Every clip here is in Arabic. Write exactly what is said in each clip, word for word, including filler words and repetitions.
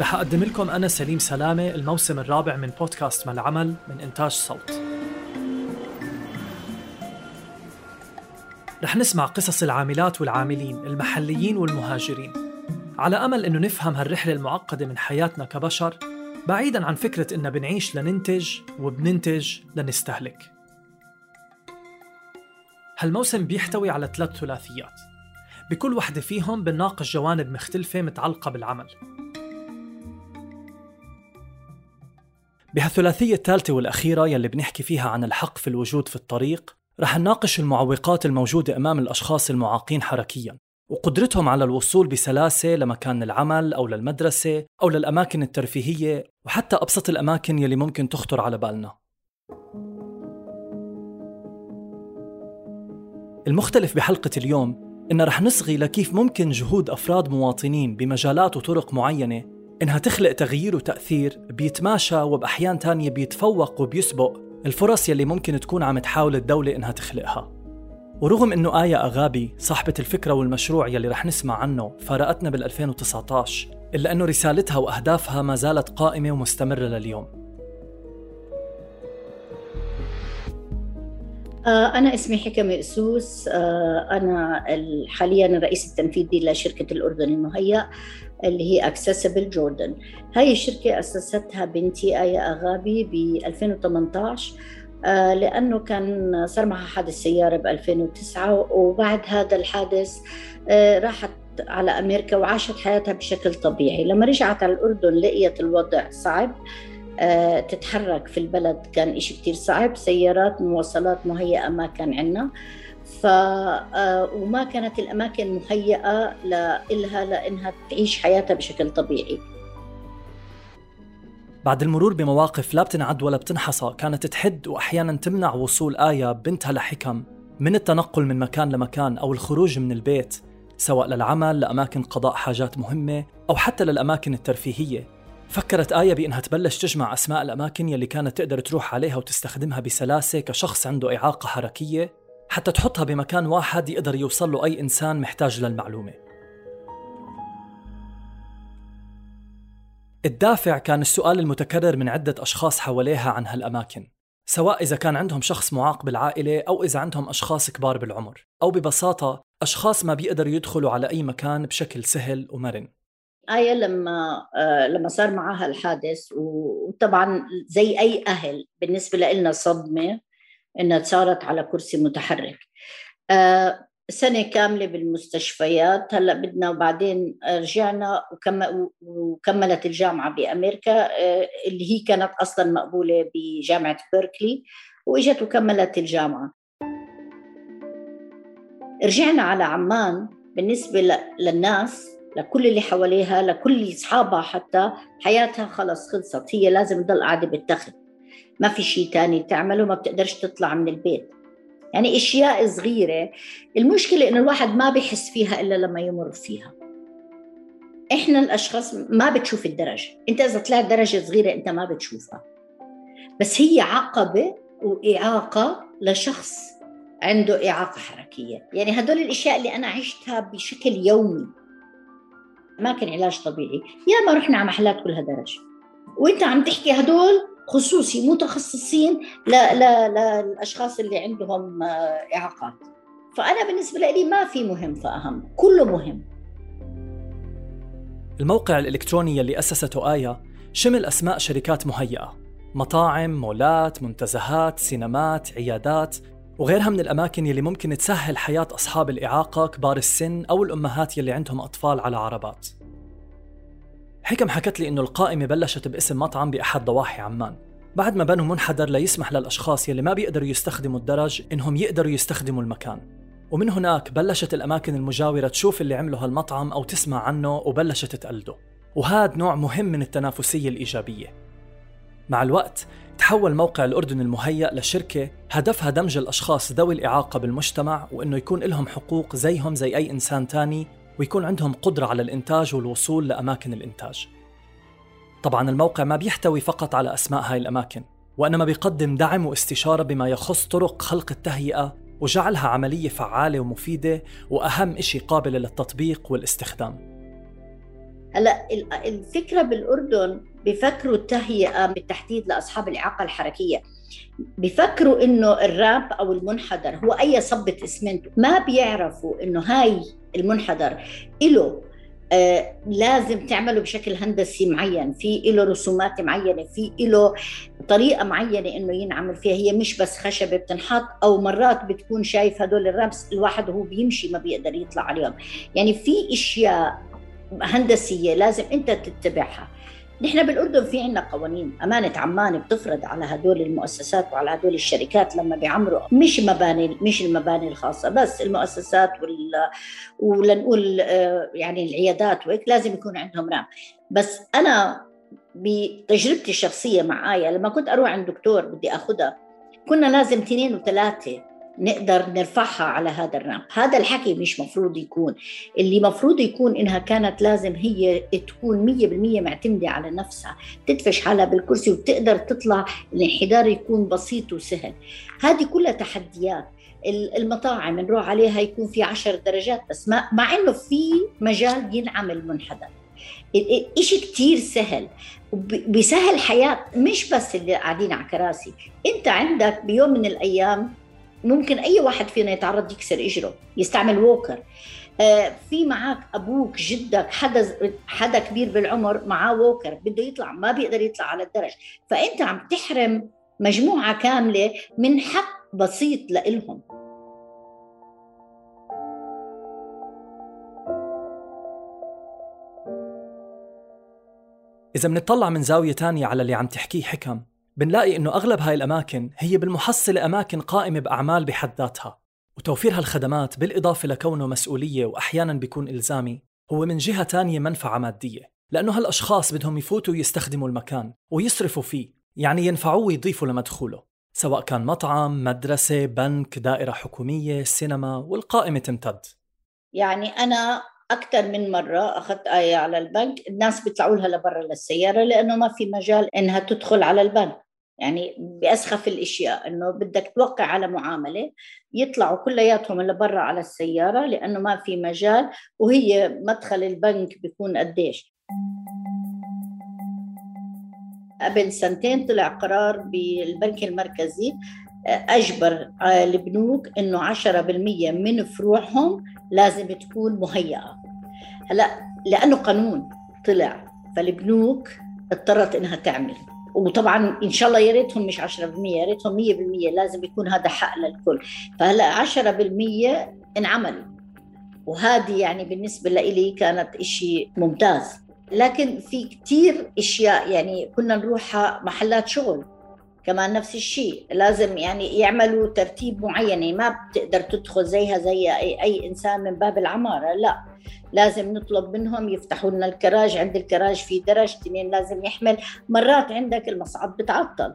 رح أقدم لكم أنا سليم سلامة الموسم الرابع من بودكاست ما العمل من إنتاج صوت. رح نسمع قصص العاملات والعاملين، المحليين والمهاجرين، على أمل إنه نفهم هالرحلة المعقدة من حياتنا كبشر، بعيداً عن فكرة إننا بنعيش لننتج وبننتج لنستهلك. هالموسم بيحتوي على ثلاث ثلاثيات، بكل واحدة فيهم بنناقش جوانب مختلفة متعلقة بالعمل. بهالثلاثية الثالثة والأخيرة يلي بنحكي فيها عن الحق في الوجود في الطريق، رح نناقش المعوقات الموجودة أمام الأشخاص المعاقين حركياً وقدرتهم على الوصول بسلاسة لمكان العمل أو للمدرسة أو للأماكن الترفيهية وحتى أبسط الأماكن يلي ممكن تخطر على بالنا. المختلف بحلقة اليوم إن رح نصغي لكيف ممكن جهود أفراد مواطنين بمجالات وطرق معينة إنها تخلق تغيير وتأثير بيتماشى وبأحيان تانية بيتفوق وبيسبق الفرص يلي ممكن تكون عم تحاول الدولة إنها تخلقها. ورغم إنه آية أغابي صاحبة الفكرة والمشروع يلي رح نسمع عنه فارقتنا بالألفين وتسعة عشر، إلا أنه رسالتها وأهدافها ما زالت قائمة ومستمرة لليوم. أنا اسمي حكمة أسوس، أنا حالياً الرئيس التنفيذي لشركة الأردن المهيأ اللي هي Accessible Jordan. هاي الشركة أسستها بنتي آية أغابي ب ألفين وثمانية عشر، لأنه كان صار معها حادث سيارة ب ألفين وتسعة، وبعد هذا الحادث راحت على أمريكا وعاشت حياتها بشكل طبيعي. لما رجعت على الأردن لقيت الوضع صعب، تتحرك في البلد كان إشي كتير صعب، سيارات مواصلات مهيئة ما كان عنا، ف وما كانت الأماكن مهيئة لإلها لأنها تعيش حياتها بشكل طبيعي. بعد المرور بمواقف لا بتنعد ولا بتنحصى كانت تحد وأحياناً تمنع وصول آية بنتها لحكم من التنقل من مكان لمكان أو الخروج من البيت، سواء للعمل، لأماكن قضاء حاجات مهمة، أو حتى للأماكن الترفيهية. فكرت آية بأنها تبلش تجمع أسماء الأماكن يلي كانت تقدر تروح عليها وتستخدمها بسلاسة كشخص عنده إعاقة حركية، حتى تحطها بمكان واحد يقدر يوصل له أي إنسان محتاج للمعلومة. الدافع كان السؤال المتكرر من عدة أشخاص حواليها عن هالأماكن، سواء إذا كان عندهم شخص معاق بالعائلة أو إذا عندهم أشخاص كبار بالعمر، أو ببساطة أشخاص ما بيقدروا يدخلوا على أي مكان بشكل سهل ومرن. آية لما لما صار معها الحادث، وطبعا زي أي أهل بالنسبة لنا صدمة إنها صارت على كرسي متحرك، سنة كاملة بالمستشفيات. هلا بدنا وبعدين رجعنا وكملت الجامعة بأمريكا اللي هي كانت أصلا مقبولة بجامعة بيركلي، وإجت وكملت الجامعة. رجعنا على عمان، بالنسبة للناس لكل اللي حواليها لكل أصحابها حتى حياتها خلص خلصت، هي لازم تضل قاعدة بالتخت، ما في شيء تاني تعمله، ما بتقدرش تطلع من البيت. يعني إشياء صغيرة، المشكلة إن الواحد ما بيحس فيها إلا لما يمر فيها. إحنا الأشخاص ما بتشوف الدرجة، أنت إذا طلعت درجة صغيرة أنت ما بتشوفها، بس هي عقبة وإعاقة لشخص عنده إعاقة حركية. يعني هدول الأشياء اللي أنا عشتها بشكل يومي، ما كان علاج طبيعي، يا ما رحنا على محلات كلها درجة. وانت عم تحكي هدول خصوصي متخصصين لا لا لا الأشخاص اللي عندهم إعاقات. فأنا بالنسبة لي ما في مهم فأهم، كله مهم. الموقع الإلكتروني اللي أسسته آية شمل أسماء شركات مهيئة، مطاعم، مولات، منتزهات، سينمات، عيادات وغيرها من الأماكن يلي ممكن تسهل حياة أصحاب الإعاقة، كبار السن أو الأمهات يلي عندهم أطفال على عربات. حكم حكت لي إنه القائمة بلشت باسم مطعم بأحد ضواحي عمان، بعد ما بنوا منحدر ليسمح للأشخاص يلي ما بيقدروا يستخدموا الدرج إنهم يقدروا يستخدموا المكان، ومن هناك بلشت الأماكن المجاورة تشوف اللي عمله هالمطعم أو تسمع عنه وبلشت تقلده، وهذا نوع مهم من التنافسية الإيجابية. مع الوقت تحول موقع الأردن المهيأ لشركة هدفها دمج الأشخاص ذوي الإعاقة بالمجتمع، وإنه يكون لهم حقوق زيهم زي أي إنسان تاني، ويكون عندهم قدرة على الإنتاج والوصول لأماكن الإنتاج. طبعاً الموقع ما بيحتوي فقط على أسماء هاي الأماكن، وإنما بيقدم دعم واستشارة بما يخص طرق خلق التهيئة وجعلها عملية فعالة ومفيدة، وأهم إشي قابلة للتطبيق والاستخدام. هلا الفكرة بالأردن بفكروا التهيئة بالتحديد لأصحاب الإعاقة الحركية، بفكروا إنه الراب أو المنحدر هو أي صبة إسمنت، ما بيعرفوا إنه هاي المنحدر إله آه لازم تعمله بشكل هندسي معين، في إله رسومات معينة، في إله طريقة معينة إنه ينعمل فيها. هي مش بس خشبة بتنحط، أو مرات بتكون شايف هدول الرابس الواحد وهو بيمشي ما بيقدر يطلع عليهم، يعني في إشياء هندسية لازم أنت تتبعها. نحن بالأردن في عنا قوانين، أمانة عمان بتفرض على هدول المؤسسات وعلى هدول الشركات لما بيعمروا مش مباني، مش المباني الخاصة بس، المؤسسات وال ولنقول يعني العيادات وهيك لازم يكون عندهم رام. بس أنا بتجربتي الشخصية مع آية لما كنت أروح عند دكتور بدي أخدها كنا لازم اثنين وثلاثة نقدر نرفعها على هذا الرامب. هذا الحكي مش مفروض يكون، اللي مفروض يكون إنها كانت لازم هي تكون مية بالمية معتمدة على نفسها، تدفش حالها بالكرسي وبتقدر تطلع، الانحدار يكون بسيط وسهل. هذه كلها تحديات. المطاعم نروح عليها يكون في عشر درجات بس، مع إنه في مجال ينعمل منحدر. إشي كتير سهل وبيسهل حياة مش بس اللي قاعدين على كراسي. أنت عندك بيوم من الأيام ممكن أي واحد فينا يتعرض يكسر إجره، يستعمل ووكر، في معاك أبوك، جدك، حدا حدا كبير بالعمر معاه ووكر بده يطلع ما بيقدر يطلع على الدرج، فأنت عم تحرم مجموعة كاملة من حق بسيط لإلهم. إذا منطلع من زاوية تانية على اللي عم تحكيه حكم، بنلاقي إنه أغلب هاي الأماكن هي بالمحصلة أماكن قائمة بأعمال بحد ذاتها، وتوفير هالخدمات بالإضافة لكونه مسؤولية وأحياناً بيكون إلزامي هو من جهة تانية منفعة مادية، لأنه هالأشخاص بدهم يفوتوا يستخدموا المكان ويصرفوا فيه، يعني ينفعوا ويضيفوا لمدخوله، سواء كان مطعم، مدرسة، بنك، دائرة حكومية، سينما، والقائمة تمتد. يعني أنا أكثر من مرة أخذت آية على البنك، الناس بيطلعوا لها لبرا للسيارة لأنه ما في مجال إنها تدخل على البنك. يعني بأسخف الأشياء إنه بدك توقع على معاملة يطلعوا كلياتهم اللي برا على السيارة لأنه ما في مجال، وهي مدخل البنك بيكون قديش. قبل سنتين طلع قرار بالبنك المركزي أجبر البنوك إنه عشرة بالمية من فروعهم لازم تكون مهيئة. هلا لأنه قانون طلع فالبنوك اضطرت إنها تعمل، وطبعاً إن شاء الله ياريتهم مش عشرة بالمية، ياريتهم مية بالمية، لازم يكون هذا حق للكل. فهلأ عشرة بالمية انعملوا، وهذه يعني بالنسبة لإلي كانت إشي ممتاز. لكن في كتير إشياء يعني كنا نروحها محلات شغل كمان نفس الشيء، لازم يعني يعملوا ترتيب معين، ما بتقدر تدخل زيها زي أي, أي إنسان من باب العمارة، لا لازم نطلب منهم يفتحوا لنا الكراج، عند الكراج في درج تنين لازم يحمل، مرات عندك المصعد بتعطل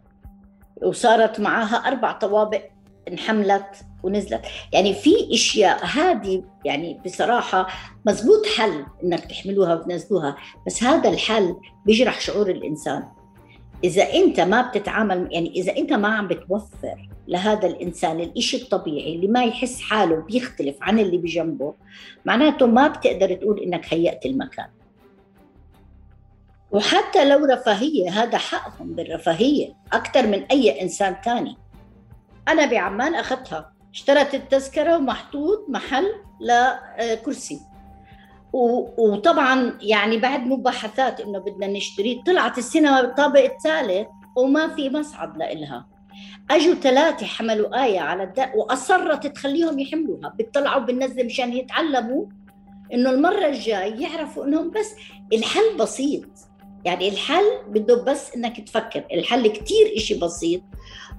وصارت معاها أربع طوابق انحملت ونزلت. يعني في إشياء هذه يعني بصراحة مزبوط حل إنك تحملوها وتنزلوها، بس هذا الحل بيجرح شعور الإنسان إذا أنت ما بتتعامل، يعني إذا أنت ما عم بتوفر لهذا الإنسان الإشي الطبيعي اللي ما يحس حاله بيختلف عن اللي بجنبه، معناته ما بتقدر تقول إنك هيأت المكان. وحتى لو رفاهية، هذا حقهم بالرفاهية أكتر من أي إنسان تاني. أنا بعمان أخذتها، اشترت التذكرة ومحطوط محل لكرسي، وطبعاً يعني بعد مباحثات إنه بدنا نشتري، طلعت السينما بالطابق الثالث وما في مصعد لإلها. أجوا ثلاثة حملوا آية على الدق وأصرت تخليهم يحملوها، بتطلعوا بالنزل مشان يتعلموا إنه المرة الجاي يعرفوا إنهم بس الحل بسيط. يعني الحل بده بس إنك تفكر، الحل كتير إشي بسيط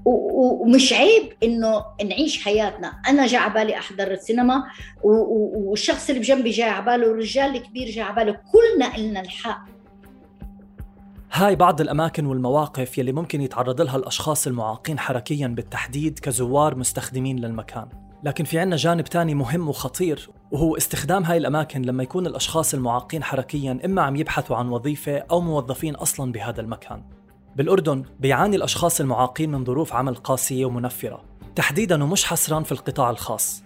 ومش عيب إنه نعيش حياتنا. أنا جاء عبالي أحضر السينما والشخص اللي بجنبي جاء عباله، والرجال الكبير جاء عباله، كلنا إلنا الحق. هاي بعض الأماكن والمواقف يلي ممكن يتعرض لها الأشخاص المعاقين حركياً بالتحديد كزوار مستخدمين للمكان. لكن في عنا جانب تاني مهم وخطير، وهو استخدام هاي الأماكن لما يكون الأشخاص المعاقين حركياً إما عم يبحثوا عن وظيفة أو موظفين أصلاً بهذا المكان. بالأردن بيعاني الأشخاص المعاقين من ظروف عمل قاسية ومنفرة، تحديداً ومش حصراً في القطاع الخاص،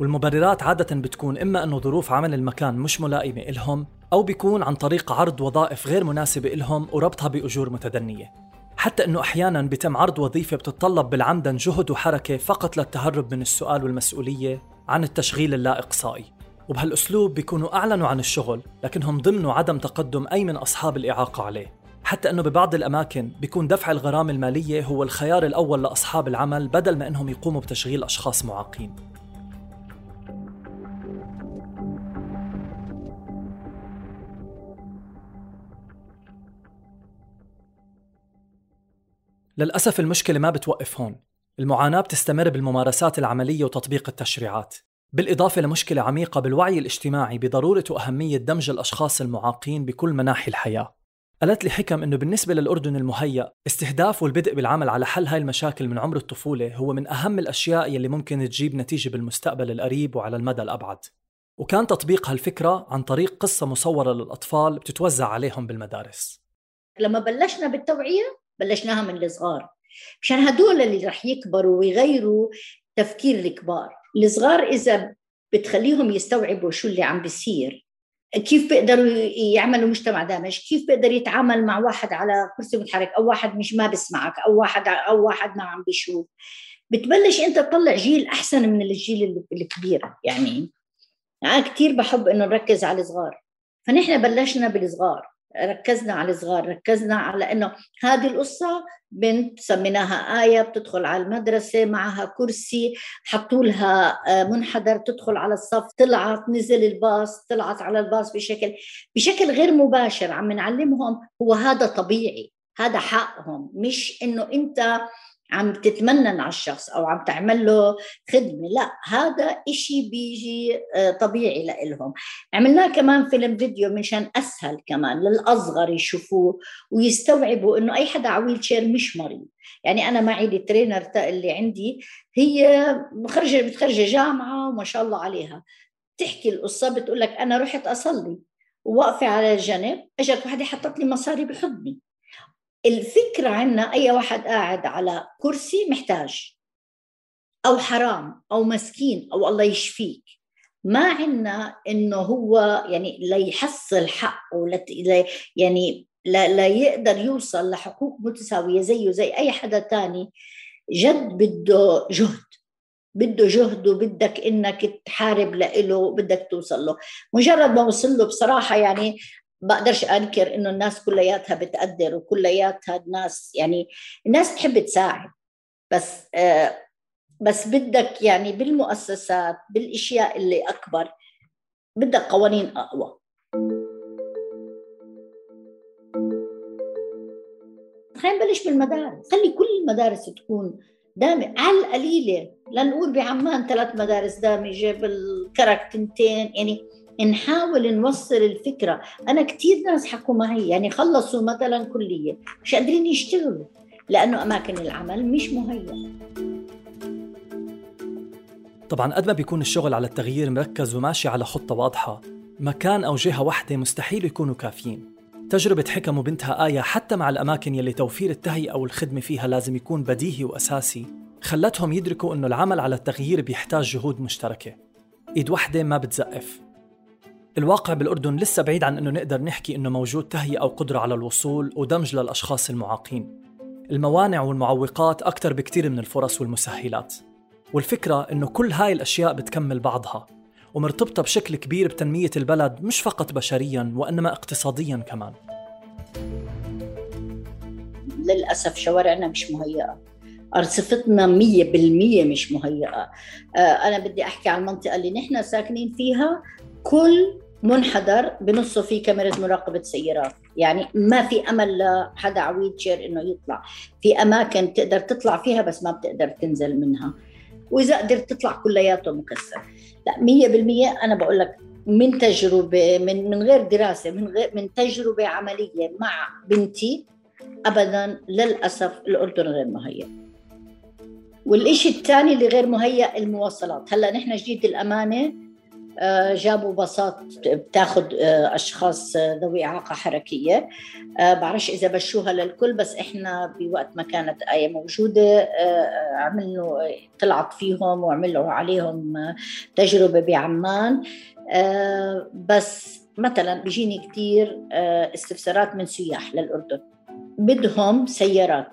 والمبررات عادة بتكون إما أنه ظروف عمل المكان مش ملائمة إلهم، أو بيكون عن طريق عرض وظائف غير مناسبة إلهم وربطها بأجور متدنية، حتى أنه أحياناً بتم عرض وظيفة بتتطلب بالعمدن جهد وحركة فقط للتهرب من السؤال والمسؤولية عن التشغيل اللا إقصائي. وبهالأسلوب بيكونوا أعلنوا عن الشغل لكنهم ضمنوا عدم تقدم أي من أصحاب الإعاقة عليه، حتى أنه ببعض الأماكن بيكون دفع الغرامة المالية هو الخيار الأول لأصحاب العمل بدل ما أنهم يقوموا بتشغيل أشخاص معاقين. للأسف المشكلة ما بتوقف هون، المعاناة بتستمر بالممارسات العملية وتطبيق التشريعات، بالإضافة لمشكلة عميقة بالوعي الاجتماعي بضرورة وأهمية دمج الأشخاص المعاقين بكل مناحي الحياة. قالت لي حكم أنه بالنسبة للأردن المهيأ استهداف والبدء بالعمل على حل هاي المشاكل من عمر الطفولة هو من أهم الأشياء يلي ممكن تجيب نتيجة بالمستقبل القريب وعلى المدى الأبعد، وكان تطبيق هالفكرة عن طريق قصة مصورة للأطفال بتتوزع عليهم بالمدارس. لما بلشنا بالتوعية بلشناها من الصغار، مشان هدول اللي رح يكبروا ويغيروا تفكير الكبار. الصغار إذا بتخليهم يستوعبوا شو اللي عم بيصير، كيف بيقدروا يعملوا مجتمع دامج، كيف بيقدر يتعامل مع واحد على كرسي متحرك أو واحد مش ما بسمعك أو واحد أو واحد ما عم بيشوف، بتبلش أنت تطلع جيل أحسن من الجيل الكبير. يعني أنا كتير بحب إنه نركز على الصغار، فنحن بلشنا بالصغار، ركزنا على الصغار، ركزنا على إنه هذه القصة بنت سميناها آية بتدخل على المدرسة معها كرسي، حطوا لها منحدر، تدخل على الصف، طلعت نزل الباص، طلعت على الباص. بشكل بشكل غير مباشر عم نعلمهم هو هذا طبيعي، هذا حقهم، مش إنه أنت عم تتمنن على الشخص أو عم تعمل له خدمة، لا، هذا إشي بيجي طبيعي لإلهم. عملنا كمان فيلم فيديو منشان أسهل كمان للأصغر يشوفوه ويستوعبوا إنه أي حدا عويل شير مش مريض. يعني أنا معي الترينر اللي عندي هي مخرجة بتخرج جامعة وما شاء الله عليها، تحكي القصة، بتقول لك أنا رحت أصلي ووقفة على الجنب، أجت واحدة حطت لي مصاري بحضني. الفكرة عنا أي واحد قاعد على كرسي محتاج أو حرام أو مسكين أو الله يشفيك، ما عنا إنه هو يعني لا يحصل حقه، لا يعني لا, لا يقدر يوصل لحقوق متساوية زيه زي أي حدا تاني. جد بده جهد، بده جهد، وبدك إنك تحارب لإله وبدك توصل له. مجرد ما وصل له بصراحة يعني بقدرش أنكر إنه الناس كلياتها بتقدر وكلياتها الناس يعني الناس تحب تساعد، بس آه بس بدك يعني بالمؤسسات بالأشياء اللي أكبر بدك قوانين أقوى. خلينا نبلش بالمدارس، خلي كل المدارس تكون دامج على القليلة، لنقول بعمان ثلاث مدارس دامجة، بالكرك تنتين، يعني نحاول نوصل الفكرة. أنا كتير ناس حكوا معي يعني خلصوا مثلا كلية مش قادرين يشتغلوا لأنه أماكن العمل مش مهيئة. طبعا قد ما بيكون الشغل على التغيير مركز وماشي على خطة واضحة، مكان أو جهة واحدة مستحيل يكونوا كافيين. تجربة حكم وبنتها آية حتى مع الأماكن يلي توفير التهيئة والخدمة فيها لازم يكون بديهي وأساسي خلتهم يدركوا أنه العمل على التغيير بيحتاج جهود مشتركة، إيد واحدة ما بتزقف. الواقع بالأردن لسه بعيد عن أنه نقدر نحكي أنه موجود تهيئة أو قدرة على الوصول ودمج للأشخاص المعاقين. الموانع والمعوقات أكتر بكتير من الفرص والمسهلات، والفكرة أنه كل هاي الأشياء بتكمل بعضها ومرتبطة بشكل كبير بتنمية البلد مش فقط بشرياً وإنما اقتصادياً كمان. للأسف شوارعنا مش مهيئة، أرصفتنا مية بالمية مش مهيئة. أنا بدي أحكي عن المنطقة اللي نحن ساكنين فيها، كل منحدر بنصه فيه كاميرا مراقبة سيارات، يعني ما في أمل لحدا عويد شير إنه يطلع. في أماكن تقدر تطلع فيها بس ما بتقدر تنزل منها، وإذا قدرت تطلع كلياته مكسر. لا مية بالمية أنا بقول لك من تجربة من من غير دراسة من غير من تجربة عملية مع بنتي أبداً للأسف الأردن غير مهيأ. والإشي الثاني اللي غير مهيأ المواصلات. هلأ نحن جديد الأمانة جابوا باصات بتاخد أشخاص ذوي إعاقة حركية، بعرفش إذا بشوها للكل، بس إحنا بوقت ما كانت آية موجودة عملوا طلعت فيهم وعملوا عليهم تجربة بعمان. بس مثلا بيجيني كتير استفسارات من سياح للأردن بدهم سيارات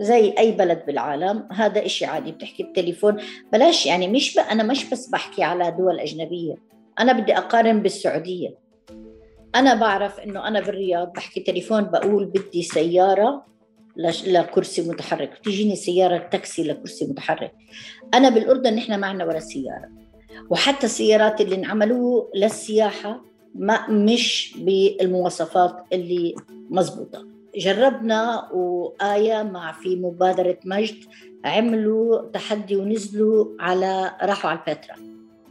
زي أي بلد بالعالم. هذا إشي عادي، بتحكي بالتليفون بلاش، يعني مش بقى أنا مش بس بحكي على دول أجنبية، أنا بدي أقارن بالسعودية. أنا بعرف إنه أنا بالرياض بحكي تليفون بقول بدي سيارة لكرسي متحرك، بتجيني سيارة تاكسي لكرسي متحرك. أنا بالأردن نحن معنا ولا سيارة، وحتى السيارات اللي انعملوه للسياحة ما مش بالمواصفات اللي مزبوطة. جربنا وآية مع في مبادرة مجد عملوا تحدي ونزلوا على راحوا على البترا،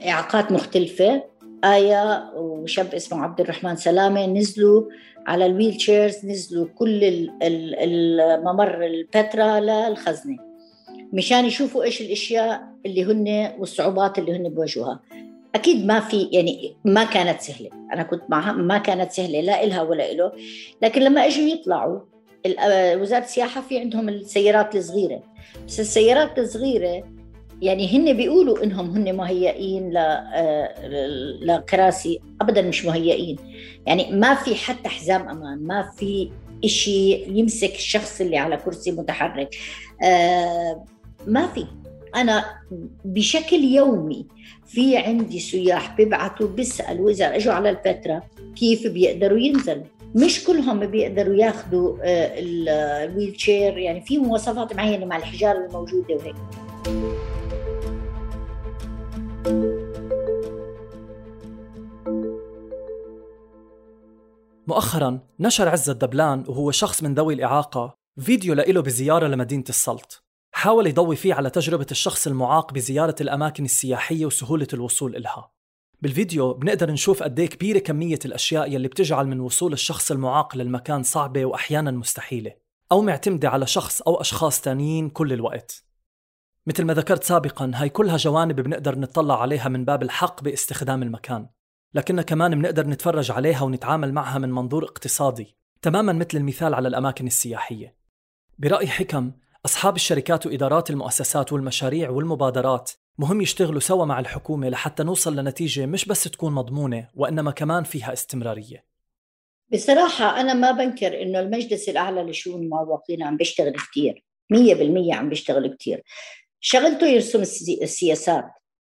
إعاقات مختلفة، آية وشاب اسمه عبد الرحمن سلامة، نزلوا على الويلتشيرز، نزلوا كل الممر البترا للخزنة مشان يشوفوا إيش الأشياء اللي هن والصعوبات اللي هن بواجهوها. أكيد ما في يعني ما كانت سهلة، أنا كنت معها ما كانت سهلة لا إلها ولا إله. لكن لما أجوا يطلعوا وزارة السياحة في عندهم السيارات الصغيرة، بس السيارات الصغيرة يعني هن بيقولوا إنهم هن مهيئين لكراسي، أبداً مش مهيئين. يعني ما في حتى حزام أمان، ما في إشي يمسك الشخص اللي على كرسي متحرك، ما في. أنا بشكل يومي في عندي سياح بيبعتوا بيسألوا إذا أجوا على البترا كيف بيقدروا ينزلوا، مش كلهم بيقدروا ياخدوا الويلتشير، يعني في مواصفات معينة مع الحجار الموجودة وهيك. مؤخراً نشر عز الدبلان وهو شخص من ذوي الإعاقة فيديو لإله بزيارة لمدينة السلط، حاول يضوي فيه على تجربة الشخص المعاق بزيارة الأماكن السياحية وسهولة الوصول إلها. بالفيديو بنقدر نشوف قديه كبيرة كمية الأشياء يلي بتجعل من وصول الشخص المعاق للمكان صعبة وأحياناً مستحيلة، أو معتمدة على شخص أو أشخاص تانيين كل الوقت. مثل ما ذكرت سابقاً، هاي كلها جوانب بنقدر نتطلع عليها من باب الحق باستخدام المكان، لكننا كمان بنقدر نتفرج عليها ونتعامل معها من منظور اقتصادي، تماماً مثل المثال على الأماكن السياحية. برأي حكم، أصحاب الشركات وإدارات المؤسسات والمشاريع والمبادرات مهم يشتغلوا سوا مع الحكومة لحتى نوصل لنتيجة مش بس تكون مضمونة، وإنما كمان فيها استمرارية. بصراحة أنا ما بنكر إنه المجلس الأعلى لشؤون المعوقين عم بيشتغل كتير، مية بالمية عم بيشتغل كتير. شغلته يرسم السياسات،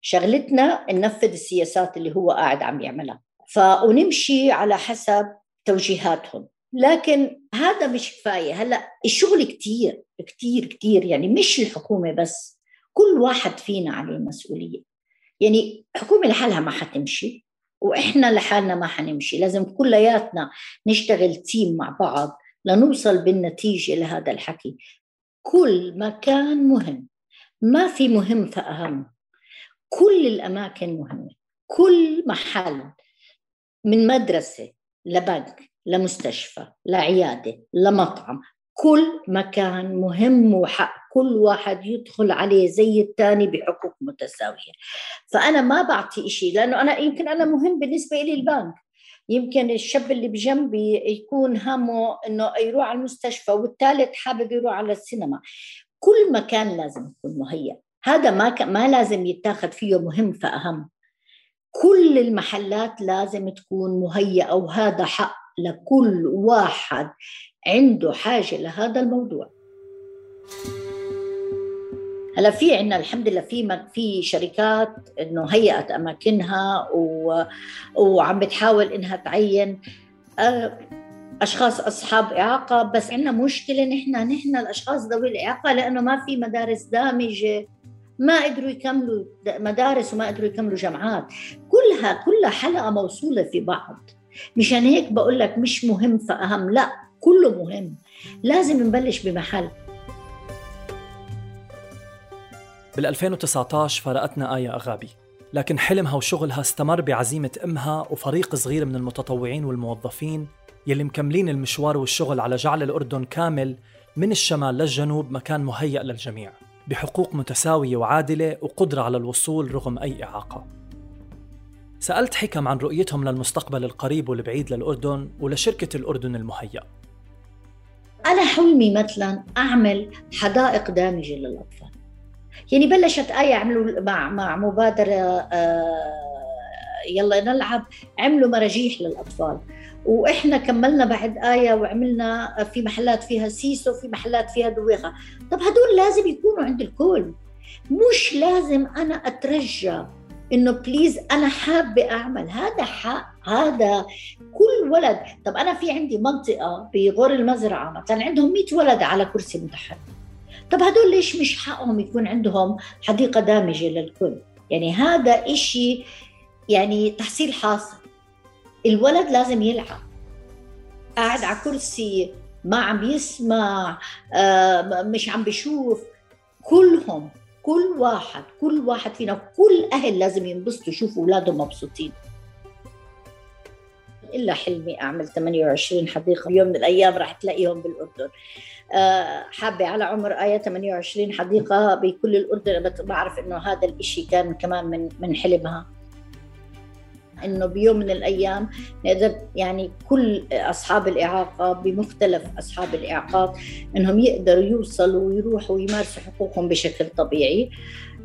شغلتنا ننفذ السياسات اللي هو قاعد عم يعملها، فنمشي على حسب توجيهاتهم. لكن هذا مش كفاية. هلأ الشغل كتير كتير كتير، يعني مش الحكومة بس، كل واحد فينا عليه مسؤولية. يعني الحكومة لحالها ما حتمشي وإحنا لحالنا ما حنمشي، لازم كلياتنا نشتغل تيم مع بعض لنوصل بالنتيجة لهذا الحكي. كل مكان مهم، ما في مهم فأهم، كل الأماكن مهمة، كل محل، من مدرسة لبنك لمستشفى لعيادة لمطعم، كل مكان مهم وحق كل واحد يدخل عليه زي التاني بحقوق متساوية. فأنا ما بعطي إشي، لأنه أنا يمكن أنا مهم بالنسبة إلي البنك، يمكن الشاب اللي بجنبي يكون همه إنه يروح على المستشفى والثالث حابب يروح على السينما. كل مكان لازم يكون مهيأ، هذا ما ك... ما لازم يتاخد فيه مهم فأهم. كل المحلات لازم تكون مهيئة، وهذا حق لكل واحد عنده حاجة لهذا الموضوع. هلا في عنا الحمد لله في في شركات إنه هيئت أماكنها و... وعم بتحاول إنها تعين أشخاص أصحاب إعاقة. بس عنا مشكلة نحن نحن الأشخاص ذوي الإعاقة، لأنه ما في مدارس دامجة، ما قدروا يكملوا مدارس وما قدروا يكملوا جامعات، كلها كلها حلقة موصولة في بعض. مشان هيك بقول لك مش مهم فأهم، لا كله مهم، لازم نبلش بمحل. بال2019 فرقتنا آية أغابي لكن حلمها وشغلها استمر بعزيمة أمها وفريق صغير من المتطوعين والموظفين يلي مكملين المشوار والشغل على جعل الأردن كامل من الشمال للجنوب مكان مهيأ للجميع بحقوق متساوية وعادلة وقدرة على الوصول رغم أي إعاقة. سألت حكم عن رؤيتهم للمستقبل القريب والبعيد للأردن ولشركة الأردن المهيأ. أنا حلمي مثلاً أعمل حدائق دامجة للأطفال. يعني بلشت آية عملوا مع مع مبادرة يلا نلعب، عملوا مراجيح للأطفال، وإحنا كملنا بعد آية وعملنا في محلات فيها سيسو، في محلات فيها دويخة. طب هدول لازم يكونوا عند الكل، مش لازم أنا أترجى إنه بليز أنا حابة أعمل هذا حق هذا كل ولد. طب أنا في عندي منطقة بغور المزرعة مثلا عندهم مئة ولد على كرسي متحرك، طب هدول ليش مش حقهم يكون عندهم حديقة دامجة للكل؟ يعني هذا إشي يعني تحصيل حاصل. الولد لازم يلعب، قاعد على كرسي ما عم يسمع مش عم بيشوف، كلهم كل واحد كل واحد فينا كل أهل لازم ينبسطوا يشوفوا أولادهم مبسوطين. إلا حلمي أعمل ثمانية وعشرين حديقة يوم من الأيام راح تلاقيهم بالأردن. حابة على عمر آية ثمانية وعشرين حديقة بكل الأردن. بعرف إنه هذا الإشي كان كمان من من حلمها، إنه بيوم من الأيام نقدر يعني كل أصحاب الإعاقة بمختلف أصحاب الإعاقات إنهم يقدروا يوصلوا ويروحوا ويمارسوا حقوقهم بشكل طبيعي.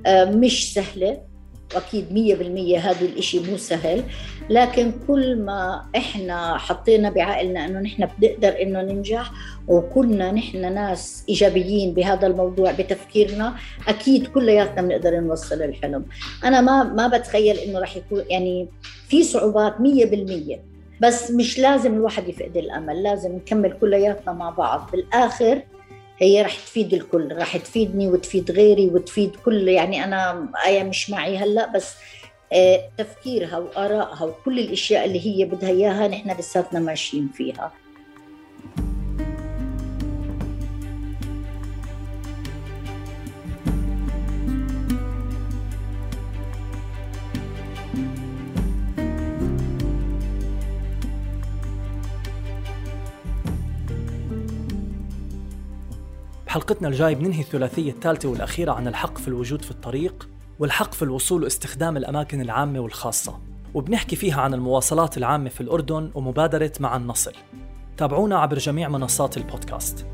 مش سهلة وأكيد مية بالمية هذا الإشي مو سهل، لكن كل ما إحنا حطينا بعقلنا إنه نحن بنقدر إنه ننجح وكلنا نحن ناس إيجابيين بهذا الموضوع بتفكيرنا، أكيد كلياتنا بنقدر نوصل الحلم. أنا ما ما بتخيل إنه رح يكون يعني في صعوبات مية بالمية، بس مش لازم الواحد يفقد الأمل، لازم نكمل كلياتنا مع بعض. بالآخر هي رح تفيد الكل، رح تفيدني وتفيد غيري وتفيد كل يعني أنا آية مش معي هلأ، بس تفكيرها وآرائها وكل الأشياء اللي هي بدها إياها نحن لساتنا ماشيين فيها. بحلقتنا الجاي بننهي الثلاثية الثالثة والأخيرة عن الحق في الوجود في الطريق والحق في الوصول واستخدام الأماكن العامة والخاصة، وبنحكي فيها عن المواصلات العامة في الأردن ومبادرة معاً نصل. تابعونا عبر جميع منصات البودكاست.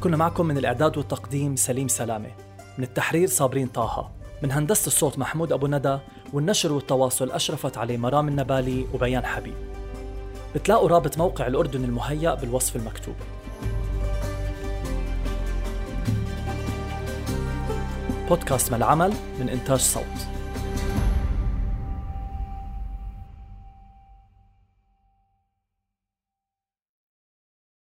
كنا معكم من الإعداد والتقديم سليم سلامة، من التحرير صابرين طاها، من هندسة الصوت محمود أبو ندى، والنشر والتواصل أشرفت عليه مرام النبالي وبيان حبيب. بتلاقوا رابط موقع الأردن المهيأ بالوصف المكتوب. بودكاست ما العمل من إنتاج صوت.